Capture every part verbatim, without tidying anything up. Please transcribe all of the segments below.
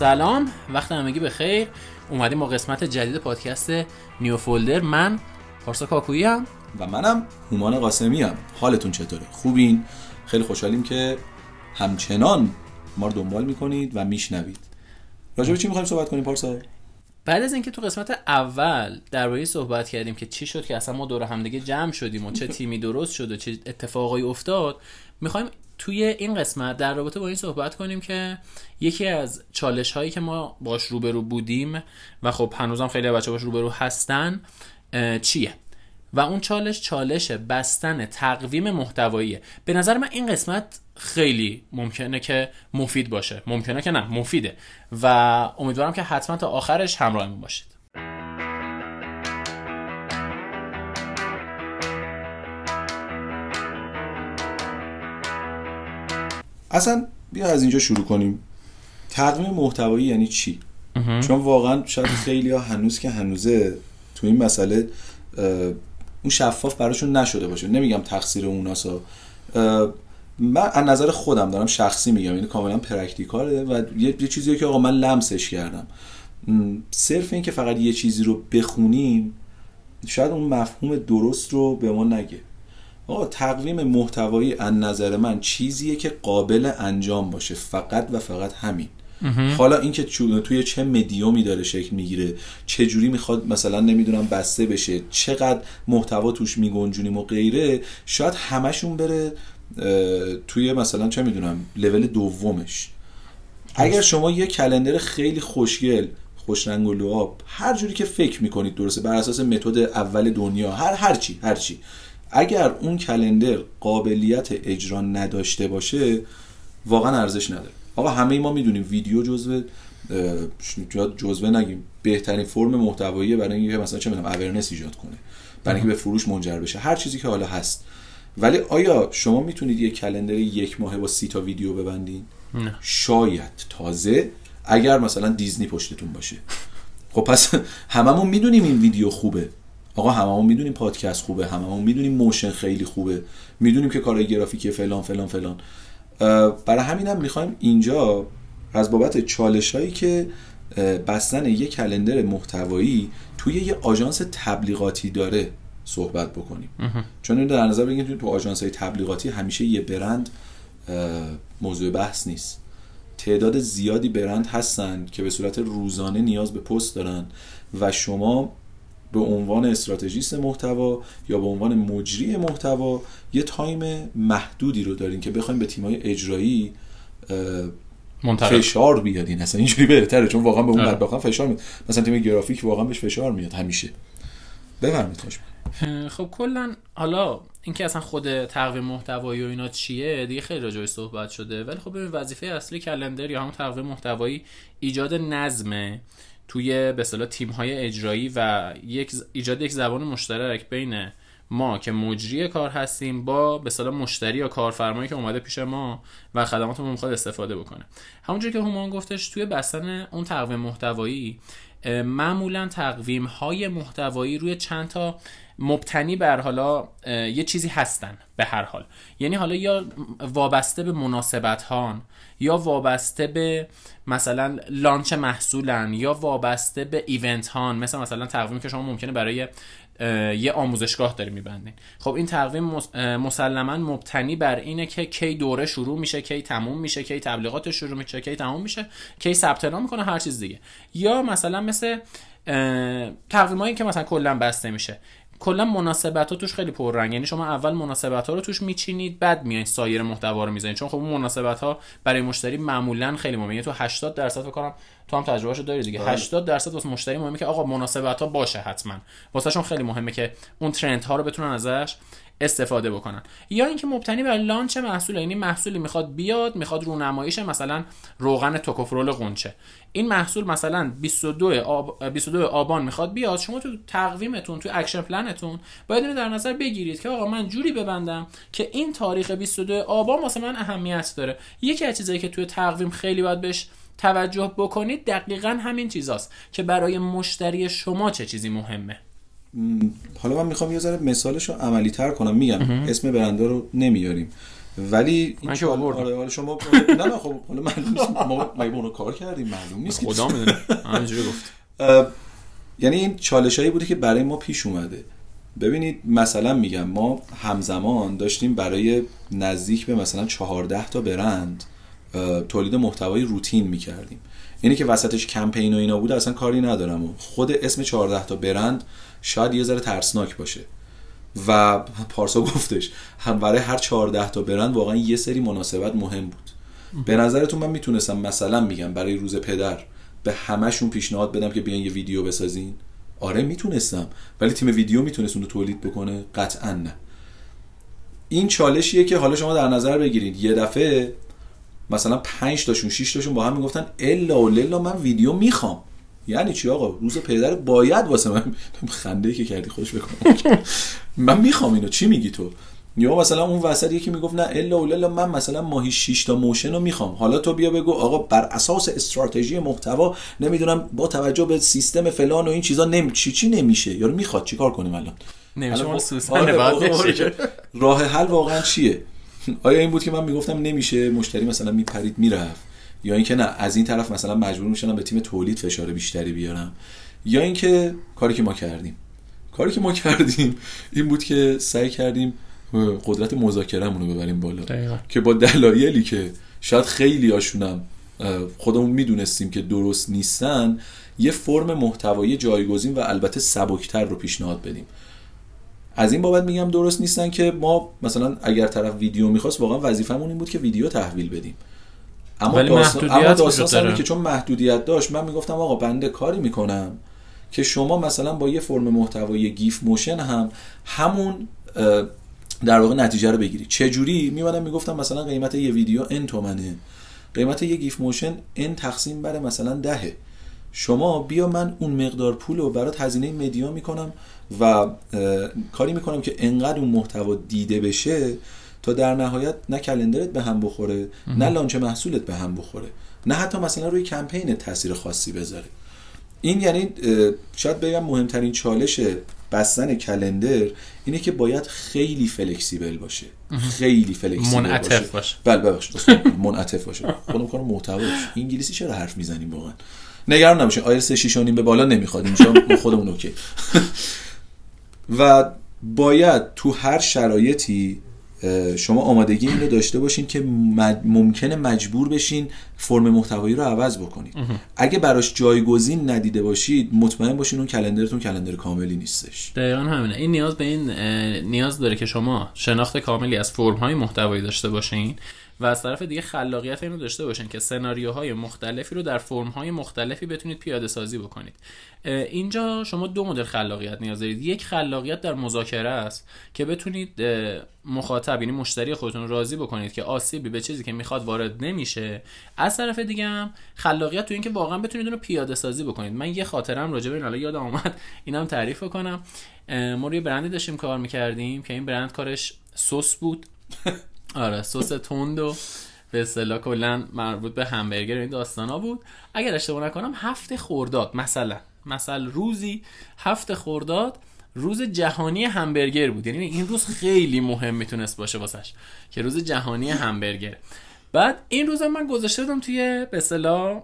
سلام، وقت همگی بخیر. اومدیم با قسمت جدید پادکست نیوفولدر. من پارسا کاکویی ام و منم هومان قاسمی ام. حالتون چطوره؟ خوبین؟ خیلی خوشحالیم که همچنان ما رو دنبال میکنید و میشنوید. راجع به چی میخوایم صحبت کنیم پارسا؟ بعد از اینکه تو قسمت اول درباره صحبت کردیم که چی شد که اصلا ما دور هم دیگه جمع شدیم و چه تیمی درست شد و چه اتفاقایی افتاد، میخوایم توی این قسمت در رابطه با این صحبت کنیم که یکی از چالش هایی که ما باش روبرو بودیم و خب هنوزم خیلی بچه باش روبرو هستن چیه؟ و اون چالش چالش بستن تقویم محتواییه. به نظر من این قسمت خیلی ممکنه که مفید باشه، ممکنه که نه، مفیده و امیدوارم که حتما تا آخرش همراهمون باشید. اصلا بیا از اینجا شروع کنیم. تقویم محتوایی یعنی چی؟ چون واقعا شاید خیلی ها هنوز که هنوزه تو این مسئله اون شفاف براشون نشده باشه. نمیگم تقصیر اوناسا، من از نظر خودم دارم شخصی میگم، این کاملا پرکتیکاله و یه چیزیه که آقا من لمسش کردم. صرف این که فقط یه چیزی رو بخونیم شاید اون مفهوم درست رو به ما نگه. آقا تقویم محتوایی از نظر من چیزیه که قابل انجام باشه، فقط و فقط همین. حالا اینکه توی چه مدیومی داره شکل میگیره، چه جوری میخواد مثلا نمیدونم بسته بشه، چقدر محتوا توش میگنجونیم و غیره، شاید همشون بره توی مثلا چه میدونم لول دومش. اگر شما یه کلندر خیلی خوشگل، خوش رنگ و لعاب، هر جوری که فکر میکنید درسته، بر اساس متد اول دنیا، هر هر چی هر چی، اگر اون کلندر قابلیت اجرا نداشته باشه واقعا ارزش نداره. آقا همه ما میدونیم ویدیو جزو جزوه نگیم بهترین فرم محتوایی برای اینکه مثلا چه میدونم اورنس ایجاد کنه، برای اینکه به فروش منجر بشه، هر چیزی که حالا هست. ولی آیا شما میتونید یک کلندر یک ماهه با سی تا ویدیو ببندین؟ نه. شاید، تازه اگر مثلا دیزنی پشتتون باشه. خب پس هممون میدونیم این ویدیو خوبه، آقا هممون میدونیم پادکست خوبه، هممون میدونیم موشن خیلی خوبه، میدونیم که کارهای گرافیکی فلان فلان فلان. برای همینم هم میخوایم اینجا از بابت چالشایی که بستن یک کلندر محتوایی توی یه آژانس تبلیغاتی داره صحبت بکنیم. چون این در نظر بگیریم تو آژانس‌های تبلیغاتی همیشه یه برند موضوع بحث نیست. تعداد زیادی برند هستن که به صورت روزانه نیاز به پست دارن و شما به عنوان استراتژیست محتوا یا به عنوان مجری محتوا یه تایم محدودی رو دارین که بخواید به تیم‌های اجرایی فشار بیادین. اصلا اینجوری بهتره، چون واقعا به اون بدبختن فشار میاد. مثلا تیم گرافیک واقعا بهش فشار میاد همیشه. بفرمایید. خوش خب کلا حالا اینکه اصلا خود تقویم محتوایی و اینا چیه دیگه خیلی راجعش صحبت شده، ولی خب ببین وظیفه اصلی کلندر یا همون تقویم محتوایی ایجاد نظمه توی به اصطلاح تیم‌های اجرایی و یک ایجاد یک زبان مشترک بین ما که مجری کار هستیم با به اصطلاح مشتری یا کارفرمایی که اومده پیش ما و خدمات ما می‌خواد استفاده بکنه. همونجوری که هومان گفتش، توی بستن اون تقویم محتوایی معمولا تقویم‌های محتوایی روی چند تا مبتنی بر حالا یه چیزی هستن به هر حال، یعنی حالا یا وابسته به مناسبت هان، یا وابسته به مثلا لانچ محصولن، یا وابسته به ایونت هان، مثل مثلا تقویمی که شما ممکنه برای یه آموزشگاه داری میبندین. خب این تقویم مسلماً مبتنی بر اینه که کی دوره شروع میشه، کی تموم میشه، کی تبلیغات شروع میشه، کی تموم میشه، کی ثبت نام میکنه، هر چیز دیگه. یا مثلا مثل تقویمایی که مثلا کلا بسته میشه، کلا مناسبت‌ها توش خیلی پررنگ، یعنی شما اول مناسبت‌ها رو توش میچینید بعد میایین سایر محتوا رو می‌ذارین، چون خب اون مناسبت‌ها برای مشتری معمولاً خیلی مهمه. یعنی تو هشتاد درصد فکر کنم تو هم تجربه‌شو داری دیگه، هشتاد درصد واسه مشتری مهمه که آقا مناسبت‌ها باشه حتما، واسهشون خیلی مهمه که اون ترندها رو بتونن ازش استفاده بکنن. یا اینکه مبتنی بر لانچ محصول، یعنی محصولی میخواد بیاد، میخواد رونماییش، مثلا روغن توکوفرول غنچه، این محصول مثلا بیست و دو آبان میخواد بیاد، شما تو تقویمتون، تو اکشن پلنتون باید اینو در نظر بگیرید که آقا من جوری ببندم که این تاریخ بیست و دو آبان واسه من اهمیت داره. یکی از چیزایی که توی تقویم خیلی باید بهش توجه بکنید دقیقاً همین چیزاست که برای مشتری شما چه چیزی مهمه. حالا من میخوام یه ذره مثالش رو عملی تر کنم. میگم اسم برنده رو نمیاریم ولی این که آره حالا شما نه نه خب حالا معلوم نیست ما ما اونو کار کردیم معلوم نیست خدا میدونه همینجوری گفت. یعنی این چالشایی بوده که برای ما پیش اومده. ببینید مثلا میگم ما همزمان داشتیم برای نزدیک به مثلا چهارده تا برند تولید محتوای روتین میکردیم. یعنی که وسطش کمپین و اینا بود اصلا کاری ندارم و خود اسم چهارده تا برند شاید یه ذره ترسناک باشه و پارسا گفتش هم برای هر چهارده تا برند واقعا یه سری مناسبت مهم بود. به نظرتون من میتونستم مثلا میگم برای روز پدر به همه‌شون پیشنهاد بدم که بیان یه ویدیو بسازین؟ آره میتونستم، ولی تیم ویدیو میتونست اون رو تولید بکنه؟ قطعا نه. این چالشیه که حالا شما در نظر بگیرید یه دفعه مثلا پنج تاشون شش تاشون با هم میگفتن الا للا من ویدیو میخوام. یعنی چی آقا؟ روز پدر باید واسه من خنده‌ای که کردی خوش بکنم من میخوام اینو، چی میگی تو؟ یا مثلا اون وسط یکی میگفت نه الا للا من مثلا ماهی شش تا موشن رو میخوام. حالا تو بیا بگو آقا بر اساس استراتژی محتوا نمیدونم با توجه به سیستم فلان و این چیزا نمی چی چی نمیشه. یارو میخواد چیکار کنیم الان؟ نمیشه سوسن بعد راه حل واقعا چیه؟ آیا این بود که من میگفتم نمیشه مشتری مثلا میپرید میرفت، یا اینکه نه از این طرف مثلا مجبور میشدم به تیم تولید فشار بیشتری بیارم، یا اینکه کاری که ما کردیم کاری که ما کردیم این بود که سعی کردیم قدرت مذاکرهمون رو ببریم بالا دقیقا. که با دلایلی که شاید خیلی هاشونم خودمون میدونستیم که درست نیستن یه فرم محتوایی جایگزین و البته سبکتر رو پیشنهاد بدیم. از این بابت میگم درست نیستن که ما مثلا اگر طرف ویدیو میخواست واقعا وظیفمون این بود که ویدیو تحویل بدیم، اما داستان اما داستان که چون محدودیت داشت من میگفتم آقا بنده کاری میکنم که شما مثلا با یه فرم محتوایی گیف موشن هم همون در واقع نتیجه رو بگیری. چه جوری میمدم میگفتم مثلا قیمت یه ویدیو ان تومنه، قیمت یه گیف موشن ان تقسیم بر مثلا دهه. شما بیا من اون مقدار پول رو برات هزینه مدیا میکنم و کاری میکنم که انقدر اون محتوا دیده بشه تا در نهایت نه کلندرت به هم بخوره، نه لانچ محصولت به هم بخوره، نه حتی مثلا روی کمپین تاثیر خاصی بذاره. این یعنی شاید بگم مهمترین چالش بستن کلندر اینه که باید خیلی فلکسیبل باشه، خیلی فلکسیبل منعطف باشه. بله ببخشید منعطف باشه. خودم کارو محتوا انگلیسی چرا حرف میزنیم واقعا؟ نگران نباشین آیلتس شش و نیم به بالا نمیخواد، اینجا خودمون اوکی. و باید تو هر شرایطی شما آمادگی اینو داشته باشین که ممکنه مجبور بشین فرم محتوایی رو عوض بکنید. اگه براش جایگزین ندیده باشید مطمئن باشین اون کلندرتون کلندر کاملی نیستش. دقیقاً همینه. این نیاز به این نیاز داره که شما شناخت کاملی از فرم‌های محتوایی داشته باشین و از طرف دیگه خلاقیت اینو داشته باشین که سناریوهای مختلفی رو در فرم‌های مختلفی بتونید پیاده سازی بکنید. اینجا شما دو مدل خلاقیت نیاز دارید. یک خلاقیت در مذاکره است که بتونید مخاطب یعنی مشتری خودتون راضی بکنید که آسیبی به چیزی که میخواد وارد نمیشه. از طرف دیگه هم خلاقیت تو این که واقعا بتونید اون رو پیاده سازی بکنید. من یه خاطرم راجع به این الان یادم اومد اینم تعریف کنم. ما روی برندی داشتیم کار می‌کردیم که این برند کارش سس بود. آره سس تندو به اصطلاح کلا مربوط به همبرگر این داستانا بود. اگر اشتباه نکنم هفت خرداد مثلا مثلا روزی هفت خرداد روز جهانی همبرگر بود. یعنی این روز خیلی مهم میتونست باشه واسش که روز جهانی همبرگر. بعد این روز من گذاشته بودم توی به اصطلاح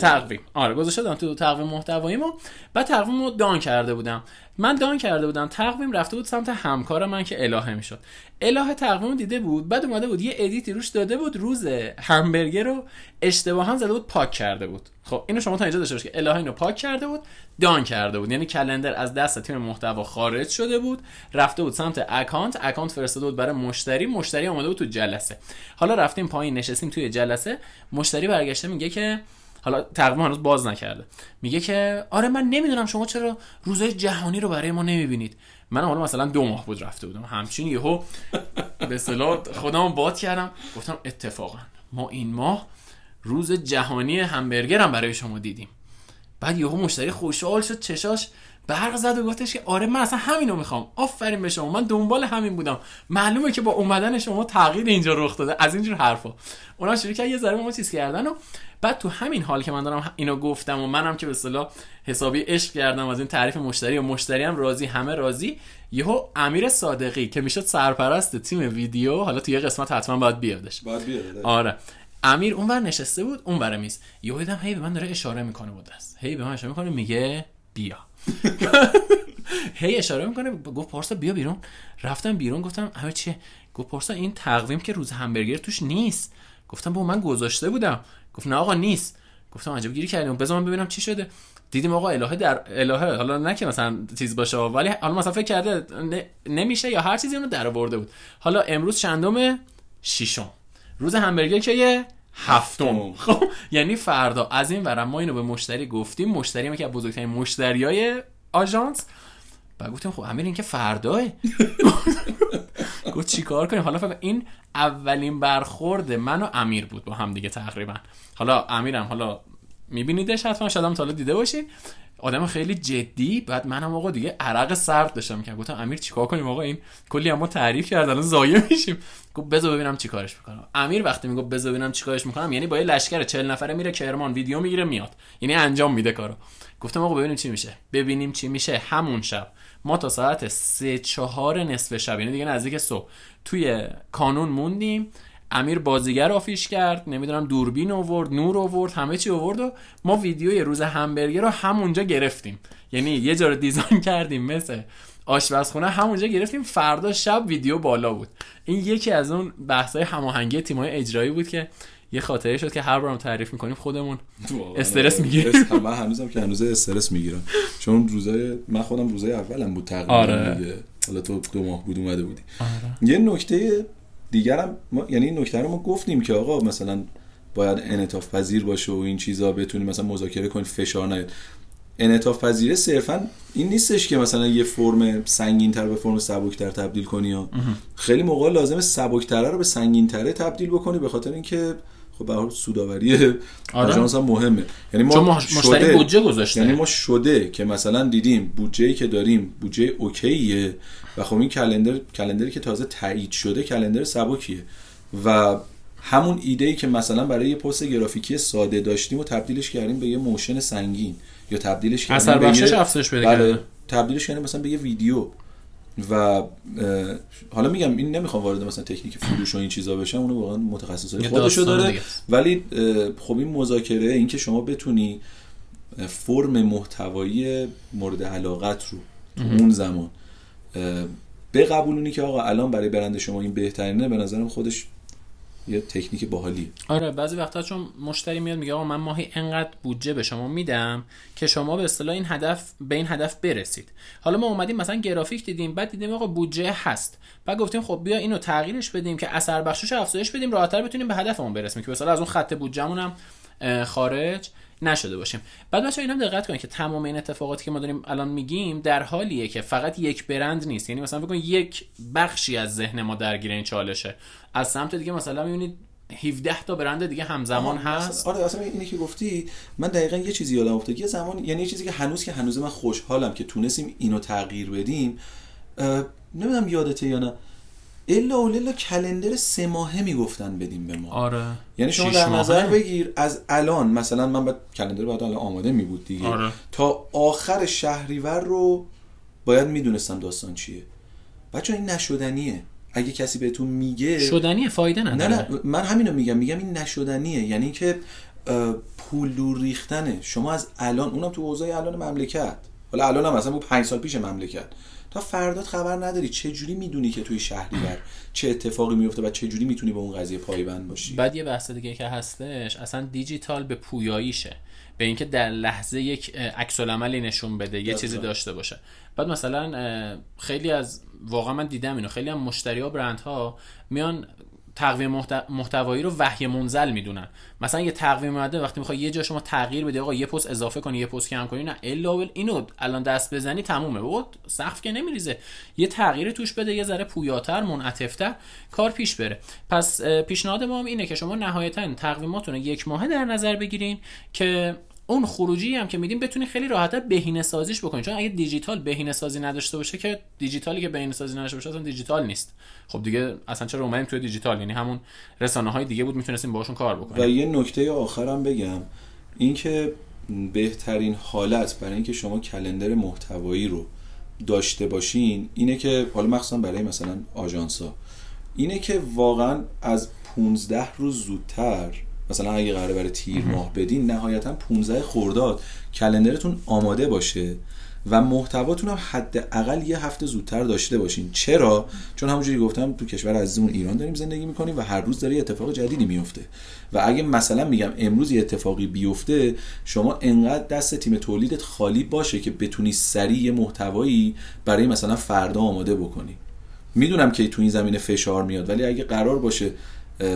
تقویم. آره گذاشته بودم توی تقویم محتواییمو. بعد تقویمو دان کرده بودم. من دان کرده بودم. تقویم رفته بود سمت همکار من که الهه میشد. الهه تقویمو دیده بود. بعد اومده بود یه ادیتی روش داده بود. روز همبرگر رو اشتباها زده بود پاک کرده بود. خب اینو شما تا اینجا داشته باشید که الهه اینو پاک کرده بود، دان کرده بود. یعنی کلندر از دست تیم محتوا خارج شده بود، رفته بود سمت اکانت، اکانت فرستاده بود برای مشتری، مشتری اومده بود تو جلسه. حالا رفتیم پایین نشستیم توی جلسه، مشتری برگشته میگه که حالا تقویم هنوز باز نکرده، میگه که آره من نمیدونم شما چرا روزهای جهانی رو برای ما نمیبینید. من حالا مثلا دو ماه بود رفته بودم همچین یهو به اصطلاح خودم بات کردم گفتم اتفاقا ما این ماه روز جهانی همبرگر هم برای شما دیدیم. بعد یهو مشتری خوشحال شد چشاش برق زد و گفتش که آره من اصلا همینو میخوام. آفرین به شما، من دنبال همین بودم. معلومه که با اومدن شما تغییر اینجا رخ داده. از اینجور حرفا اونا شروع کردن یه ذره ما چیز کردن و بعد تو همین حال که من دارم اینو گفتم و منم که به اصطلاح حسابی عشق کردم از این تعریف مشتری و مشتری هم راضی، همه راضی، یهو امیر صادقی که میشد سرپرست تیم ویدیو، حالا تو یه قسمت حتما باید بیادش باید بیاد. آره امیر اونور نشسته بود اونور میز، یهو دیدم هی به من داره اشاره میکنه بود است، هی به من اشاره میکنه میگه بیا. هی اشاره میکنه گفت پارسا بیا بیرون. رفتم بیرون گفتم همه چیه؟ گفت پارسا این تقویم که روز همبرگر توش نیست. گفتم بابا من گذاشته بودم. گفت نه آقا نیست. گفتم عجب گیری کردیم، بذار من ببینم چی شده. دیدیم آقا الهه در الهه، حالا نه که مثلا چیز باشه ولی حالا مثلا فکر کرده نمیشه یا هر چیزی اونو درآورده بود. حالا امروز چندم؟ ششم. روز همبرگر که هفتم. خب یعنی فردا از این ورم ما اینو به مشتری گفتیم، مشتری ما که بزرگترین مشتریای آژانس، بعد گفتیم خب امیر این که فرداه. گفت چیکار کنیم؟ حالا فقط این اولین برخورد من و امیر بود با هم دیگه تقریبا. حالا امیرم حالا میبینیدش حتما، شاید هم تا حالا دیده باشین، آدم خیلی جدی. بعد منم آقا دیگه عرق سرد داشتم که گفتم امیر چیکار کنیم آقا، این کلی هم ما تعریف کرد الان ضایع میشیم. گفت بذار ببینم چیکارش میکنم. امیر وقتی میگه بذار ببینم چیکارش میکنم یعنی با یه لشکر چهل نفره میره کرمان، ویدیو میگیره میاد، یعنی انجام میده کارو. گفتم آقا ببینیم چی میشه ببینیم چی میشه. همون شب ما تا ساعت سه چهار نصف شب، یعنی دیگه نزدیک صبح، توی کانون موندیم. امیر بازیگر آفیش کرد، نمیدونم دوربین آورد، نور آورد، همه چی آورد و ما ویدیوی روز همبرگر رو همونجا گرفتیم. یعنی یه جا رو دیزاین کردیم مثل آشپزخونه، همونجا گرفتیم. فردا شب ویدیو بالا بود. این یکی از اون بحث‌های هماهنگی تیم‌های اجرایی بود که یه خاطره شد که هر بارم تعریف می‌کنیم خودمون استرس می‌گیریم. من هنوزم که هنوز استرس می‌گیرم، چون روزای من خودم روزای اولم بود تقریبا. آره. دیگه حالا تو دو ماه بود اومده بودی. آره. یه نکته دیگرم ما، یعنی این نکته رو ما گفتیم که آقا مثلا باید انعطاف پذیر باشه و این چیزا، بتونی مثلا مذاکره کنی، فشار نیاد. انعطاف پذیره صرفا این نیستش که مثلا یه فرم سنگین‌تر به فرم سبک‌تر تبدیل کنی یا خیلی موقع لازمه سبک‌تره رو به سنگین‌تره تبدیل بکنی، به خاطر اینکه خب به هر حال سوداوری آژانس هم مهمه. یعنی ما, ما مشتری بودجه گذاشته، یعنی ما شده که مثلا دیدیم بودجه‌ای که داریم بودجه اوکیه و خب این کلندر کلندری که تازه تایید شده کلندر سبکیه و همون ایده‌ای که مثلا برای یه پست گرافیکی ساده داشتیم و تبدیلش کردیم به یه موشن سنگین، یا تبدیلش کردیم اثر بخشش افزایش بده، بله تبدیلش کردیم مثلا به یه ویدیو. و حالا میگم این نمیخوام وارد مثلا تکنیک فروش و این چیزا بشم، اونو واقعا متخصصای خودشو داره، ولی خب این مذاکره، این که شما بتونی فرم محتوایی مورد علاقت رو اون زمان بقبولونی که آقا الان برای برند شما این بهترینه، به نظرم خودش یه تکنیک باحالیه. آره بعضی وقتا چون مشتری میاد میگه آقا من ماهی انقدر بودجه به شما میدم که شما به اصطلاح این هدف به این هدف برسید. حالا ما اومدیم مثلا گرافیک دیدیم، بعد دیدیم آقا بودجه هست، بعد گفتیم خب بیا اینو تغییرش بدیم که اثر بخشش افزایش بدیم، راحت‌تر بتونیم به هدفمون برسیم که به اصطلاح از اون خط بودجهمون هم خارج نشده باشیم. بعد بچه‌ها اینم دقت کنید که تمام این اتفاقاتی که ما داریم الان میگیم در حالیه که فقط یک برند نیست، یعنی مثلا بگن یک بخشی از ذهن ما درگیر این چالشه، از سمت دیگه مثلا میبینید هفده تا برند دیگه همزمان هست. آره اصلا اینی که گفتی من دقیقاً یه چیزی یادم افتاد، یه زمان یعنی یه چیزی که هنوز که هنوز من خوشحالم که تونستیم اینو تغییر بدیم. نمیدونم یادته یا نه، الا اوللا کلندر سه ماهه میگفتن بدیم به ما. آره. یعنی شما در نظر بگیر از الان مثلا من بعد کلندر بعد الان آماده میبود دیگه. آره. تا آخر شهریور رو باید میدونستم داستان چیه. بچه این نشدنیه. اگه کسی بهتون میگه شدنیه فایده نداره. نه نه من همینو میگم، میگم این نشدنیه، یعنی که پول دور ریختنه. شما از الان، اونم تو اوضاع الان مملکت، حالا الان هم مثلا پنج سال پیش مملکت، تا فردا خبر نداری. چه جوری میدونی که توی شهریور چه اتفاقی میفته و چه جوری میتونی با اون قضیه پایبند باشی؟ بعد یه بحث دیگه که هستش، اصلا دیجیتال به پویاییشه، به اینکه در لحظه یک عکس العملی نشون بده، یه چیزی داشته باشه. بعد مثلا خیلی از واقعا من دیدم اینو، خیلی از مشتری‌ها برندها میان تقویم محت... محتوایی رو وحی منزل میدونن. مثلا یه تقویم اومده، وقتی میخوای یه جا شما تغییر بدی، آقا یه پست اضافه کنی، یه پست کم کنی، نه الاول اینو الان دست بزنی تمومه، بود سقف که نمیریزه، یه تغییر توش بده، یه ذره پویاتر منعطف‌تر کار پیش بره. پس پیشنهاد ما هم اینه که شما نهایتاً تقویماتون یک ماهه در نظر بگیرین که اون خروجی هم که میدیم بتونی خیلی راحت‌تر بهینه سازیش بکنی، چون اگه دیجیتال بهینه سازی نداشته باشه، که دیجیتالی که بهینه سازی نداشته باشه اصلا دیجیتال نیست، خب دیگه اصلا چرا اومدیم توی دیجیتال؟ یعنی همون رسانه‌های دیگه بود میتونستیم باهاشون کار بکنیم. و یه نکته آخرم بگم، اینکه بهترین حالت برای اینکه شما کلندر محتوایی رو داشته باشین اینه که حالا مخصوصا برای مثلا آژانس‌ها اینه که واقعا از پانزده روز زودتر، مثلا اگه قراره برای تیر ماه بدین، نهایتا پانزده خرداد کلندرتون آماده باشه و محتواتون هم حداقل یه هفته زودتر داشته باشین. چرا؟ چون همونجوری گفتم تو کشور عزیزمون ایران داریم زندگی میکنیم و هر روز داره یه اتفاق جدیدی میفته و اگه مثلا میگم امروز یه اتفاقی بیفته، شما انقدر دست تیم تولیدت خالی باشه که بتونی سریع محتوایی برای مثلا فردا آماده بکنی. میدونم که تو این زمینه فشار میاد، ولی اگه قرار باشه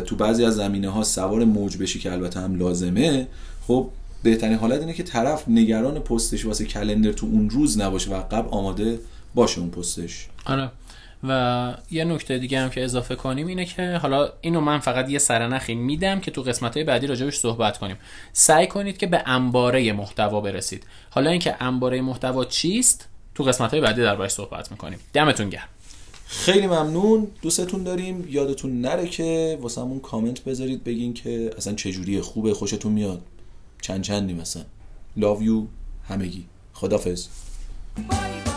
تو بعضی از زمینه‌ها سوار موج بشی که البته هم لازمه، خب بهترین حالت اینه که طرف نگران پستش واسه کلندر تو اون روز نباشه و قبل آماده باشه اون پستش. آره. و یه نکته دیگه هم که اضافه کنیم اینه که، حالا اینو من فقط یه سرنخی میدم که تو قسمت‌های بعدی راجعش صحبت کنیم، سعی کنید که به انباره محتوا برسید. حالا اینکه انباره محتوا چیست تو قسمت‌های بعدی دربارش صحبت می‌کنیم. دمتون گرم. خیلی ممنون، دوستتون داریم. یادتون نره که واسمون کامنت بذارید، بگین که اصلا چجوریه، خوبه، خوشتون میاد، چند چندی مثلا. love you همگی. خدافظ.